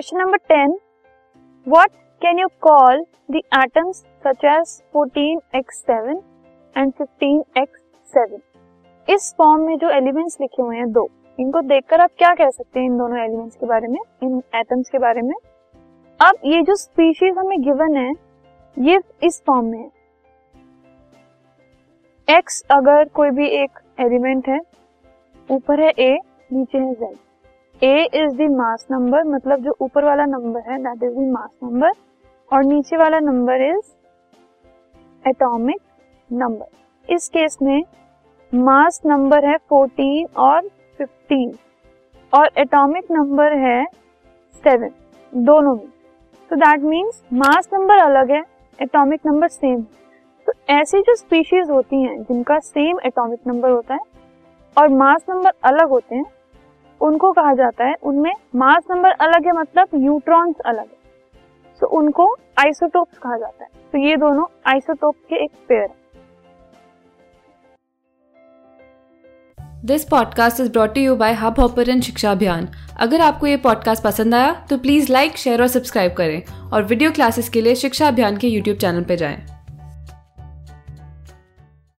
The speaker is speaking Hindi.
Question number 10, what can you call the atoms such as 14x7 and 15x7। इस फॉर्म में जो एलिमेंट्स लिखे हुए हैं दो, इनको देखकर आप क्या कह सकते हैं इन दोनों एलिमेंट्स के बारे में, इन एटम्स के बारे में। अब ये जो स्पीशीज हमें गिवन है ये इस फॉर्म में है। एक्स अगर कोई भी एक एलिमेंट है, ऊपर है ए नीचे है Z. A is the mass number, मतलब जो ऊपर वाला नंबर है that is the mass number और नीचे वाला नंबर इज एटॉमिक नंबर। इस केस में मास नंबर है 14 और 15 और एटॉमिक नंबर है 7 दोनों में। तो दैट मीन्स मास नंबर अलग है, एटॉमिक नंबर सेम। तो ऐसी जो स्पीशीज होती हैं जिनका सेम एटॉमिक नंबर होता है और मास नंबर अलग होते हैं उनको कहा जाता है, उनमें मास नंबर अलग है मतलब न्यूट्रॉन्स अलग है, तो उनको आइसोटोप्स कहा जाता है। तो ये दोनों आइसोटोप्स के एक पेयर है। This podcast is brought to you by Hubhopper and Shiksha Abhiyan. अगर आपको ये पॉडकास्ट पसंद आया तो प्लीज़ लाइक, शेयर और सब्सक्राइब करें और वीडियो क्लासेस के लिए शिक्षा अभियान के यूट्यूब चैनल पर जाएं।